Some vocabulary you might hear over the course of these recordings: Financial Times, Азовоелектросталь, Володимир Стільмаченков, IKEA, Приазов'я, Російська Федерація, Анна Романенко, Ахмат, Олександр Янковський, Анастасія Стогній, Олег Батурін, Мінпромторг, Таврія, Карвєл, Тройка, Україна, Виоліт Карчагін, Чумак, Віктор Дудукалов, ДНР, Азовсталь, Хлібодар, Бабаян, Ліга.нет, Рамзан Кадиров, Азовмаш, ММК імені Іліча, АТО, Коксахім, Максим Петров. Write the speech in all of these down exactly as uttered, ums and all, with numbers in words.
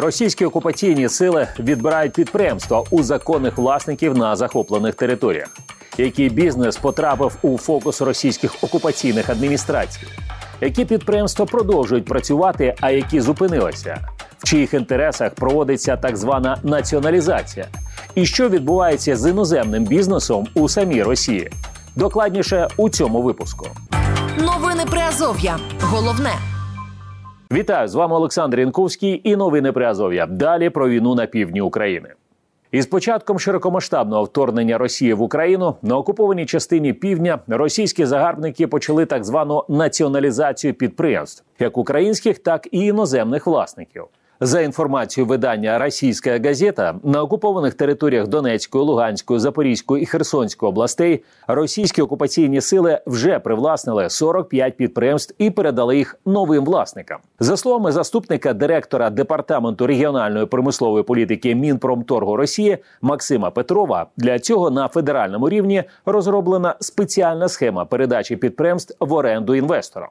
Російські окупаційні сили відбирають підприємства у законних власників на захоплених територіях. Який бізнес потрапив у фокус російських окупаційних адміністрацій? Які підприємства продовжують працювати, а які зупинилися? В чиїх інтересах проводиться так звана націоналізація? І що відбувається з іноземним бізнесом у самій Росії? Докладніше у цьому випуску. Новини Приазов'я. Головне. Вітаю, з вами Олександр Янковський і новини Приазов'я. Далі про війну на півдні України. Із початком широкомасштабного вторгнення Росії в Україну на окупованій частині півдня російські загарбники почали так звану націоналізацію підприємств, як українських, так і іноземних власників. За інформацією видання «Російська газета», на окупованих територіях Донецької, Луганської, Запорізької і Херсонської областей російські окупаційні сили вже привласнили сорок п'ять підприємств і передали їх новим власникам. За словами заступника директора Департаменту регіональної промислової політики Мінпромторгу Росії Максима Петрова, для цього на федеральному рівні розроблена спеціальна схема передачі підприємств в оренду інвесторам.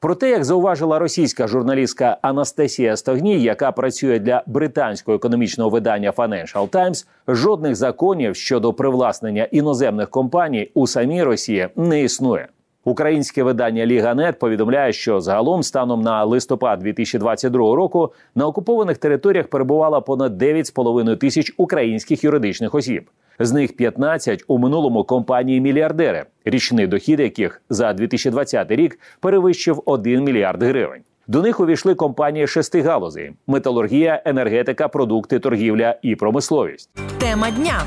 Проте, як зауважила російська журналістка Анастасія Стогній, яка працює для британського економічного видання Financial Times, жодних законів щодо привласнення іноземних компаній у самій Росії не існує. Українське видання «Ліга.нет» повідомляє, що загалом станом на листопад дві тисячі двадцять другого року на окупованих територіях перебувало понад дев'ять з половиною тисяч українських юридичних осіб. З них п'ятнадцять у минулому компанії-мільярдери, річний дохід яких за дві тисячі двадцятий рік перевищив один мільярд гривень. До них увійшли компанії шести галузей – металургія, енергетика, продукти, торгівля і промисловість. Тема дня.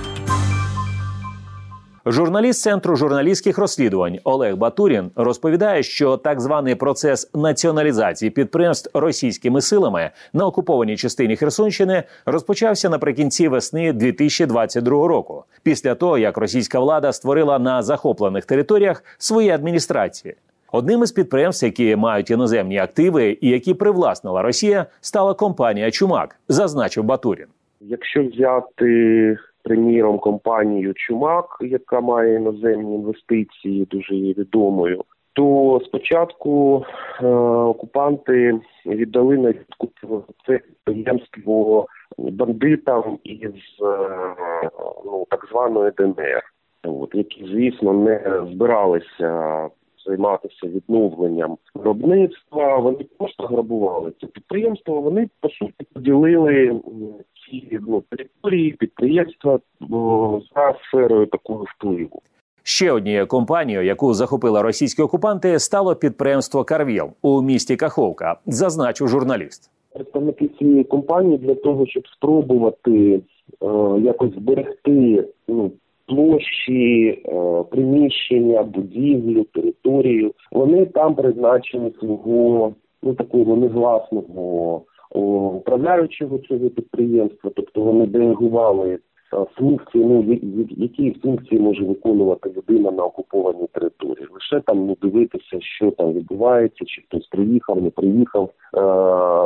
Журналіст Центру журналістських розслідувань Олег Батурін розповідає, що так званий процес націоналізації підприємств російськими силами на окупованій частині Херсонщини розпочався наприкінці весни дві тисячі двадцять другого року, після того, як російська влада створила на захоплених територіях свої адміністрації. Одним із підприємств, які мають іноземні активи і які привласнила Росія, стала компанія «Чумак», зазначив Батурін. Якщо взяти приміром компанію «Чумак», яка має іноземні інвестиції, дуже є відомою, то спочатку е- окупанти віддали на відкуп це підприємство бандитам із е- ну, так званої ДНР, от, які, звісно, не збиралися займатися відновленням виробництва. Вони просто грабували це підприємство, вони, по суті, поділили ці ну, території, підприємства о, за сферою такого впливу. Ще однією компанією, яку захопили російські окупанти, стало підприємство «Карвєл» у місті Каховка, зазначив журналіст. Представники цієї компанії для того, щоб спробувати е, якось зберегти ну, площі, приміщення, будівлю, територію. Вони там призначили свого, ну, такого невласного управляючого цього підприємства, тобто вони делегували функції, ну, які функції може виконувати людина на окупованій території. Лише там не дивитися, що там відбувається, чи хтось приїхав, не приїхав,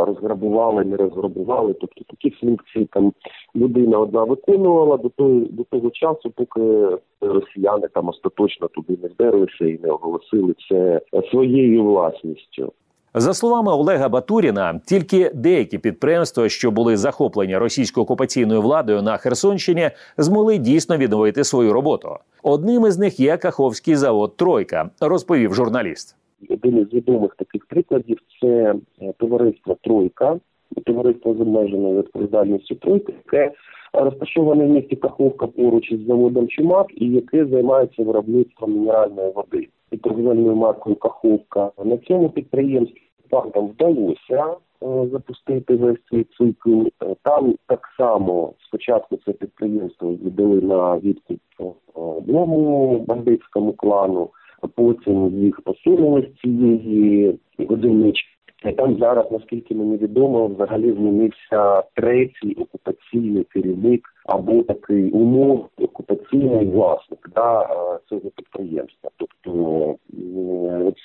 розграбували, не розграбували. Тобто такі функції там людина одна виконувала до того, до того часу, поки росіяни там остаточно туди не вдерлися і не оголосили це своєю власністю. За словами Олега Батуріна, тільки деякі підприємства, що були захоплені російською окупаційною владою на Херсонщині, змогли дійсно відновити свою роботу. Одним із них є Каховський завод «Тройка», розповів журналіст. Один із відомих таких прикладів – це товариство «Тройка», товариство з обмеженою відповідальністю «Тройка», яке розташоване в місті Каховка поруч із заводом «Чумак» і яке займається виробництвом мінеральної води і торговельною маркою «Каховка». На цьому підприємстві там вдалося е, запустити весь цей цикл. Там так само спочатку це підприємство віддали на відкуп одному бандитському клану, а потім їх посунули з цієї годинички. І там зараз, наскільки мені відомо, взагалі змінився третій окупаційний керівник або такий умов окупаційний власник да, цього підприємства. Тобто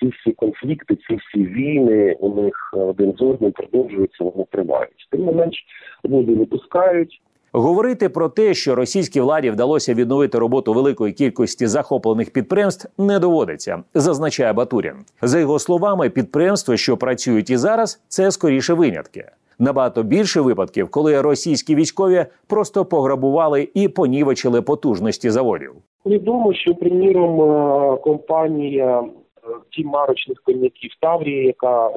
ці всі конфлікти, ці всі війни у них один з одним продовжуються, вони тривають. Тим не менш, воду випускають. Говорити про те, що російській владі вдалося відновити роботу великої кількості захоплених підприємств, не доводиться, зазначає Батурін. За його словами, підприємства, що працюють і зараз, це скоріше винятки. Набагато більше випадків, коли російські військові просто пограбували і понівечили потужності заводів. Відомо, що, приміром, компанія тім марочних коньяків «Таврія», яка,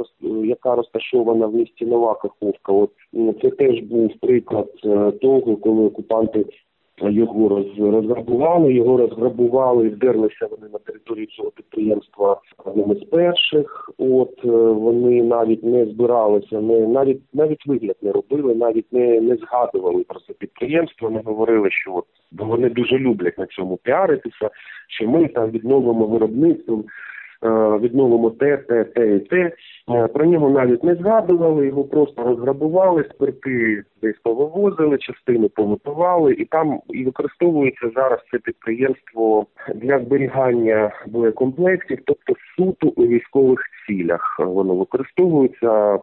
яка розташована в місті Нова Каховка, от, це теж був приклад того, коли окупанти його роз, розграбували, його розграбували і вдерлися вони на територію цього підприємства одним із перших. От, вони навіть не збиралися, не, навіть, навіть вигляд не робили, навіть не, не згадували про це підприємство, не говорили, що от, бо вони дуже люблять на цьому піаритися, що ми там відновимо виробництво, відновимо те, те, те і те. Про нього навіть не згадували, його просто розграбували, спирти десь повивозили, частину повипивали, і там і використовується зараз це підприємство для зберігання боєкомплектів, тобто суто у військових цілях воно використовується.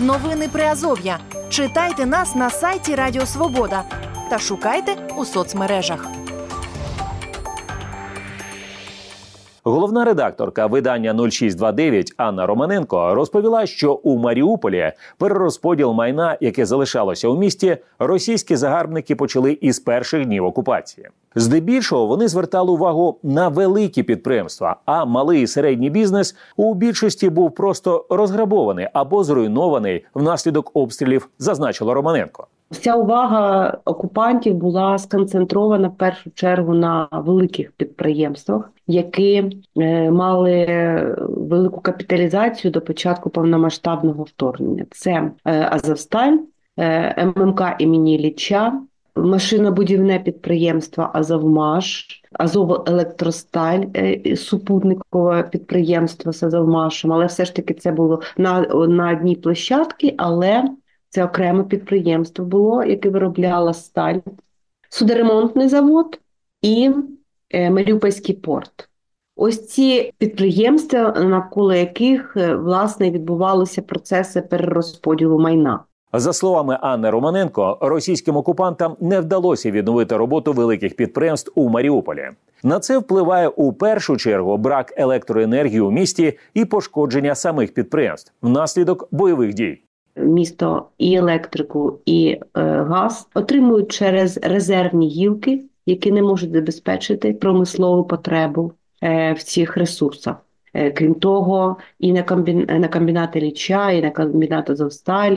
Новини Приазов'я. Читайте нас на сайті Радіо Свобода та шукайте у соцмережах. Головна редакторка видання нуль шість два дев'ять Анна Романенко розповіла, що у Маріуполі перерозподіл майна, яке залишалося у місті, російські загарбники почали із перших днів окупації. Здебільшого вони звертали увагу на великі підприємства, а малий і середній бізнес у більшості був просто розграбований або зруйнований внаслідок обстрілів, зазначила Романенко. Вся увага окупантів була сконцентрована в першу чергу на великих підприємствах, які мали велику капіталізацію до початку повномасштабного вторгнення. Це Азовсталь, ем-ем-ка імені Іліча, машинобудівне підприємство Азовмаш, Азовоелектросталь, супутникове підприємство з Азовмашем, але все ж таки це було на, на одній площадці, але це окреме підприємство було, яке виробляло сталь, судоремонтний завод і Маріупольський порт. Ось ці підприємства, навколо яких, власне, відбувалися процеси перерозподілу майна. За словами Анни Романенко, російським окупантам не вдалося відновити роботу великих підприємств у Маріуполі. На це впливає у першу чергу брак електроенергії у місті і пошкодження самих підприємств внаслідок бойових дій. Місто і електрику, і е, газ отримують через резервні гілки, які не можуть забезпечити промислову потребу е, в цих ресурсах. Е, крім того, і на, комбі... на комбінат Ілліча, і на комбінат Азовсталь,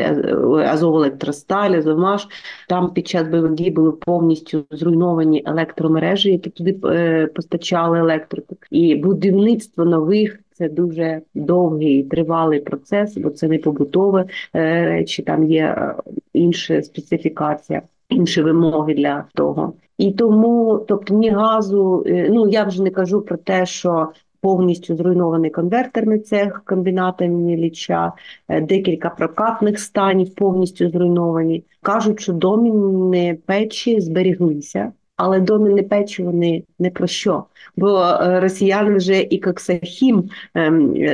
Азовоелектросталь, Азовмаш, там під час бойових дій були повністю зруйновані електромережі, які туди е, постачали електрику. І будівництво нових це дуже довгий і тривалий процес, бо це не побутові речі, там є інша специфікація, інші вимоги для того. І тому, тобто, ні газу, ну я вже не кажу про те, що повністю зруйнований конвертерний цех комбіната імені Ілліча, декілька прокатних станів повністю зруйновані. Кажуть, що домінні печі збереглися. Але доміни печі вони не про що, бо росіяни вже і коксахім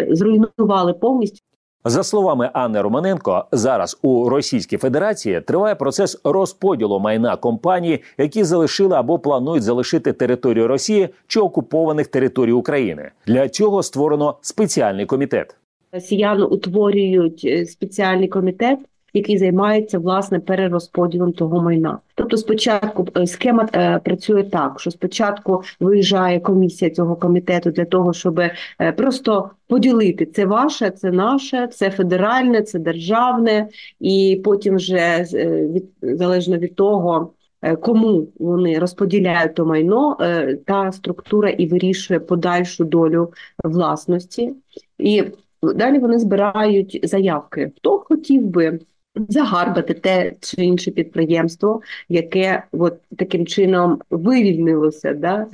зруйнували повністю. За словами Анни Романенко, зараз у Російській Федерації триває процес розподілу майна компаній, які залишили або планують залишити територію Росії чи окупованих територій України. Для цього створено спеціальний комітет. Росіяни утворюють спеціальний комітет, який займається, власне, перерозподілом того майна. Тобто спочатку схема е, працює так, що спочатку виїжджає комісія цього комітету для того, щоб е, просто поділити це ваше, це наше, це федеральне, це державне, і потім вже е, від, залежно від того, е, кому вони розподіляють то майно, е, та структура і вирішує подальшу долю власності. І далі вони збирають заявки, хто хотів би загарбати те чи інше підприємство, яке от таким чином вивільнилося, да,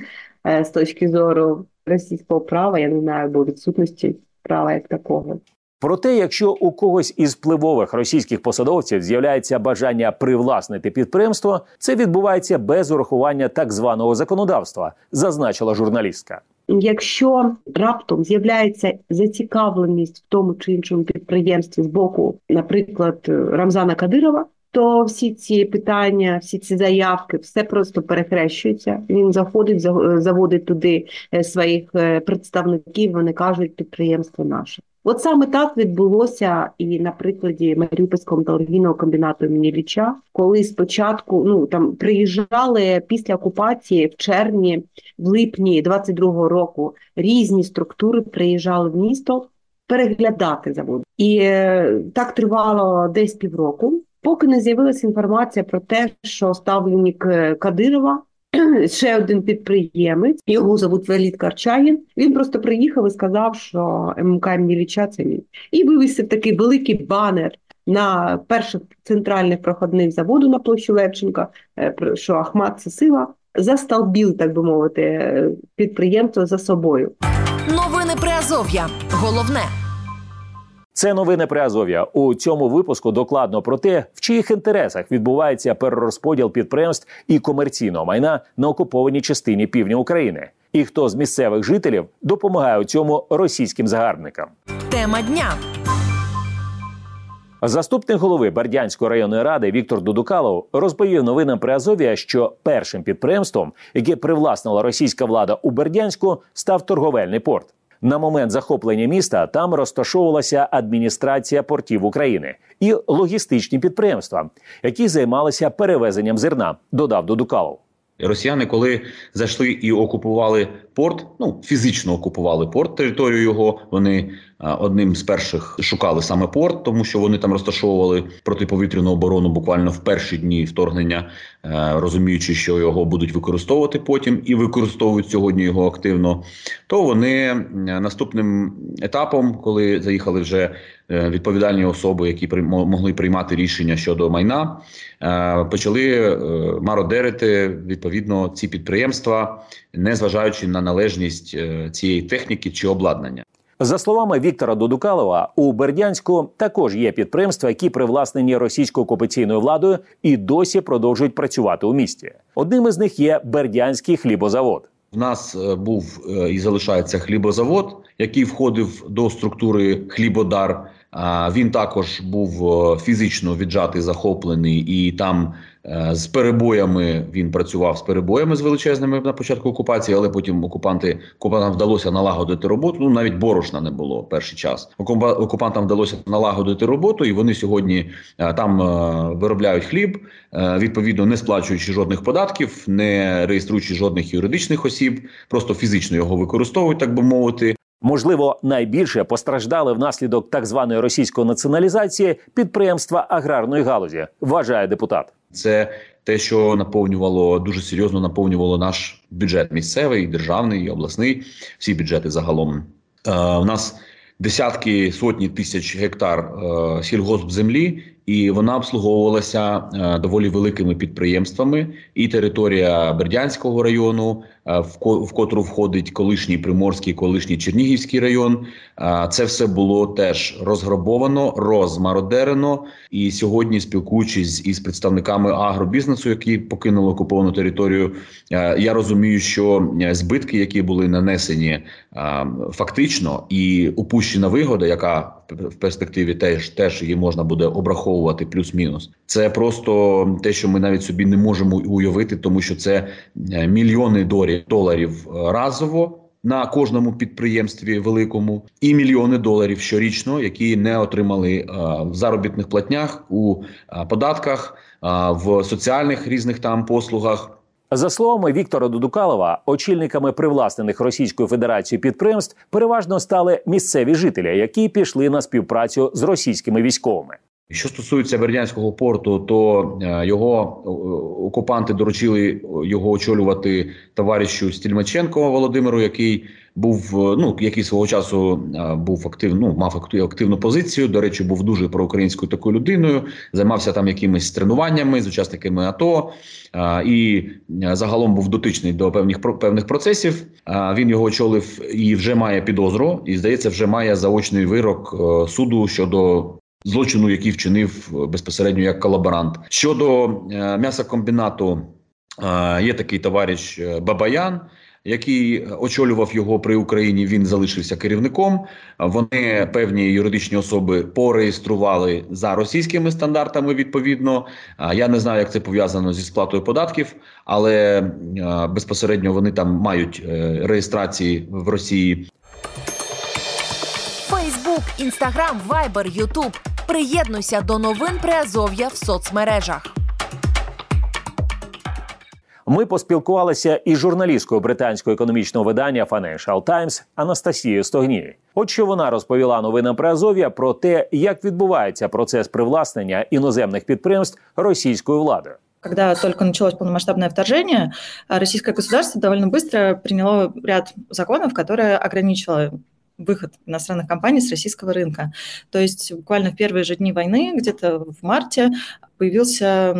з точки зору російського права, я не знаю, бо відсутності права як такого. Проте, якщо у когось із впливових російських посадовців з'являється бажання привласнити підприємство, це відбувається без урахування так званого законодавства, зазначила журналістка. Якщо раптом з'являється зацікавленість в тому чи іншому підприємстві з боку, наприклад, Рамзана Кадирова, то всі ці питання, всі ці заявки, все просто перехрещується. Він заходить, заводить туди своїх представників, вони кажуть, підприємство наше. От саме так відбулося і на прикладі Маріупольського металургійного комбінату імені Іліча, коли спочатку, ну, там, приїжджали після окупації в червні, в липні двадцять другого року різні структури приїжджали в місто переглядати завод. І е, так тривало десь півроку, поки не з'явилася інформація про те, що ставленик Кадирова, ще один підприємець, його звуть Виоліт Карчагін, він просто приїхав і сказав, що ММК імені Іліча – це мій. І вивісив такий великий банер на перших центральних проходних заводу на площі Левченка, що Ахмат – це сила, застолбив, так би мовити, підприємство за собою. Новини Приазов'я. Головне. Це новини Приазов'я. У цьому випуску докладно про те, в чиїх інтересах відбувається перерозподіл підприємств і комерційного майна на окупованій частині півдня України. І хто з місцевих жителів допомагає у цьому російським загарбникам. Тема дня. Заступник голови Бердянської районної ради Віктор Дудукалов розповів новинам Приазов'я, що першим підприємством, яке привласнила російська влада у Бердянську, став торговельний порт. На момент захоплення міста там розташовувалася адміністрація портів України і логістичні підприємства, які займалися перевезенням зерна, додав Дудукалов. Росіяни, коли зайшли і окупували порт, ну, фізично окупували порт, територію його, вони одним з перших шукали саме порт, тому що вони там розташовували протиповітряну оборону буквально в перші дні вторгнення, розуміючи, що його будуть використовувати потім і використовують сьогодні його активно, то вони наступним етапом, коли заїхали вже відповідальні особи, які могли приймати рішення щодо майна, почали мародерити відповідно ці підприємства, незважаючи на належність цієї техніки чи обладнання. За словами Віктора Дудукалова, у Бердянську також є підприємства, які привласнені російською окупаційною владою і досі продовжують працювати у місті. Одним із них є Бердянський хлібозавод. У нас був і залишається хлібозавод, який входив до структури «Хлібодар». Він також був фізично віджатий, захоплений, і там з перебоями він працював з перебоями з величезними на початку окупації, але потім окупанти окупантам вдалося налагодити роботу. Ну навіть борошна не було перший час. Окупантам вдалося налагодити роботу, і вони сьогодні там виробляють хліб, відповідно не сплачуючи жодних податків, не реєструючи жодних юридичних осіб, просто фізично його використовують, так би мовити. Можливо, найбільше постраждали внаслідок так званої російської націоналізації підприємства аграрної галузі, вважає депутат. Це те, що наповнювало, дуже серйозно наповнювало наш бюджет місцевий, державний, обласний, всі бюджети загалом. Е, у нас десятки, сотні тисяч гектар е, сільгоспземлі, і вона обслуговувалася е, доволі великими підприємствами. І територія Бердянського району, е, в, ко, в котру входить колишній Приморський, колишній Чернігівський район. Е, це все було теж розграбовано, розмародерено. І сьогодні, спілкуючись із представниками агробізнесу, які покинули окуповану територію, е, я розумію, що збитки, які були нанесені е, фактично, і упущена вигода, яка в перспективі теж, теж її можна буде обраховувати, плюс-мінус. Це просто те, що ми навіть собі не можемо уявити, тому що це мільйони доларів разово на кожному підприємстві великому і мільйони доларів щорічно, які не отримали в заробітних платнях, у податках, в соціальних різних там послугах. За словами Віктора Дудукалова, очільниками привласнених Російською Федерацією підприємств переважно стали місцеві жителі, які пішли на співпрацю з російськими військовими. Що стосується Бердянського порту, то його окупанти доручили його очолювати товаришу Стільмаченкова Володимиру, який був, ну, який свого часу був активно, ну, мав активну позицію, до речі, був дуже проукраїнською такою людиною, займався там якимись тренуваннями з учасниками АТО і загалом був дотичний до певних певних процесів. Він його очолив і вже має підозру, і, здається, вже має заочний вирок суду щодо злочину, який вчинив безпосередньо як колаборант. Щодо е, м'ясокомбінату, е, є такий товариш Бабаян, який очолював його при Україні, він залишився керівником. Вони певні юридичні особи пореєстрували за російськими стандартами, відповідно. Я не знаю, як це пов'язано зі сплатою податків, але е, безпосередньо вони там мають е, реєстрації в Росії. Фейсбук. Фейсбук, Інстаграм, Вайбер, Ютуб. Приєднуйся до новин Приазов'я в соцмережах. Ми поспілкувалися із журналісткою британського економічного видання Financial Times Анастасією Стогній. От що вона розповіла новинам Приазов'я про те, як відбувається процес привласнення іноземних підприємств російською владою. Когда только началось полномасштабное вторжение, российское государство довольно быстро приняло ряд законов, которые ограничило выход иностранных компаний с российского рынка. То есть буквально в первые же дни войны, где-то в марте, появился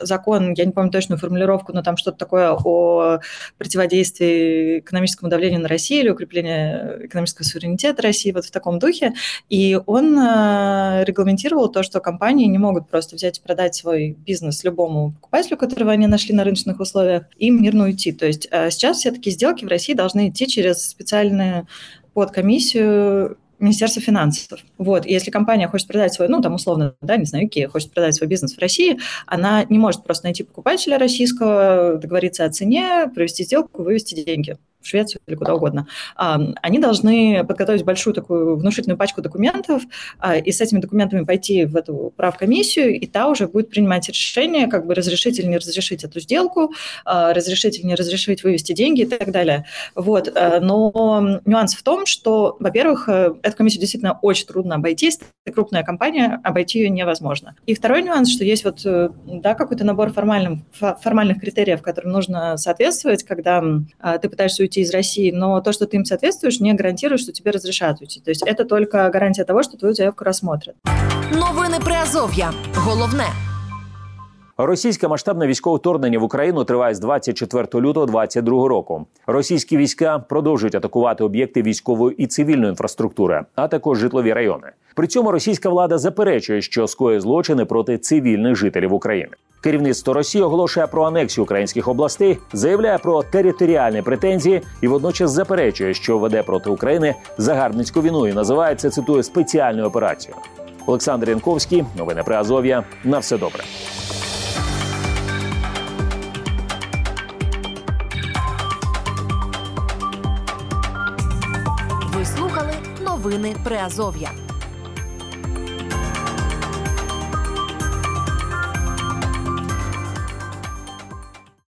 закон, я не помню точную формулировку, но там что-то такое о противодействии экономическому давлению на Россию или укреплению экономического суверенитета России, вот в таком духе. И он регламентировал то, что компании не могут просто взять и продать свой бизнес любому покупателю, которого они нашли на рыночных условиях, и мирно уйти. То есть сейчас все такие сделки в России должны идти через специальные под комиссию Министерства финансов. Вот. И если компания хочет продать свой, ну, там, условно, да, не знаю, IKEA хочет продать свой бизнес в России, она не может просто найти покупателя российского, договориться о цене, провести сделку, вывести деньги в Швецию или куда угодно. Они должны подготовить большую такую внушительную пачку документов и с этими документами пойти в эту правкомиссию, и та уже будет принимать решение, как бы разрешить или не разрешить эту сделку, разрешить или не разрешить вывести деньги и так далее. Вот. Но нюанс в том, что, во-первых, эту комиссию действительно очень трудно обойти, если ты крупная компания, обойти ее невозможно. И второй нюанс, что есть вот, да, какой-то набор формальных, формальных критериев, которым нужно соответствовать, когда ты пытаешься уйти из России, но то, что ты им соответствуешь, не гарантирует, что тебе разрешат уйти. То есть это только гарантия того, что твою заявку рассмотрят. Новини Приазов'я. Головне. Російське масштабне військове вторгнення в Україну триває з двадцять четвертого лютого двадцять другого року. Російські війська продовжують атакувати об'єкти військової і цивільної інфраструктури, а також житлові райони. При цьому російська влада заперечує, що скоює злочини проти цивільних жителів України. Керівництво Росії оголошує про анексію українських областей, заявляє про територіальні претензії і водночас заперечує, що веде проти України загарбницьку війну і називає це, цитую, спеціальною операцією. Олександр Янковський, новини Приазов'я. На все добре. Новини Приазов'я.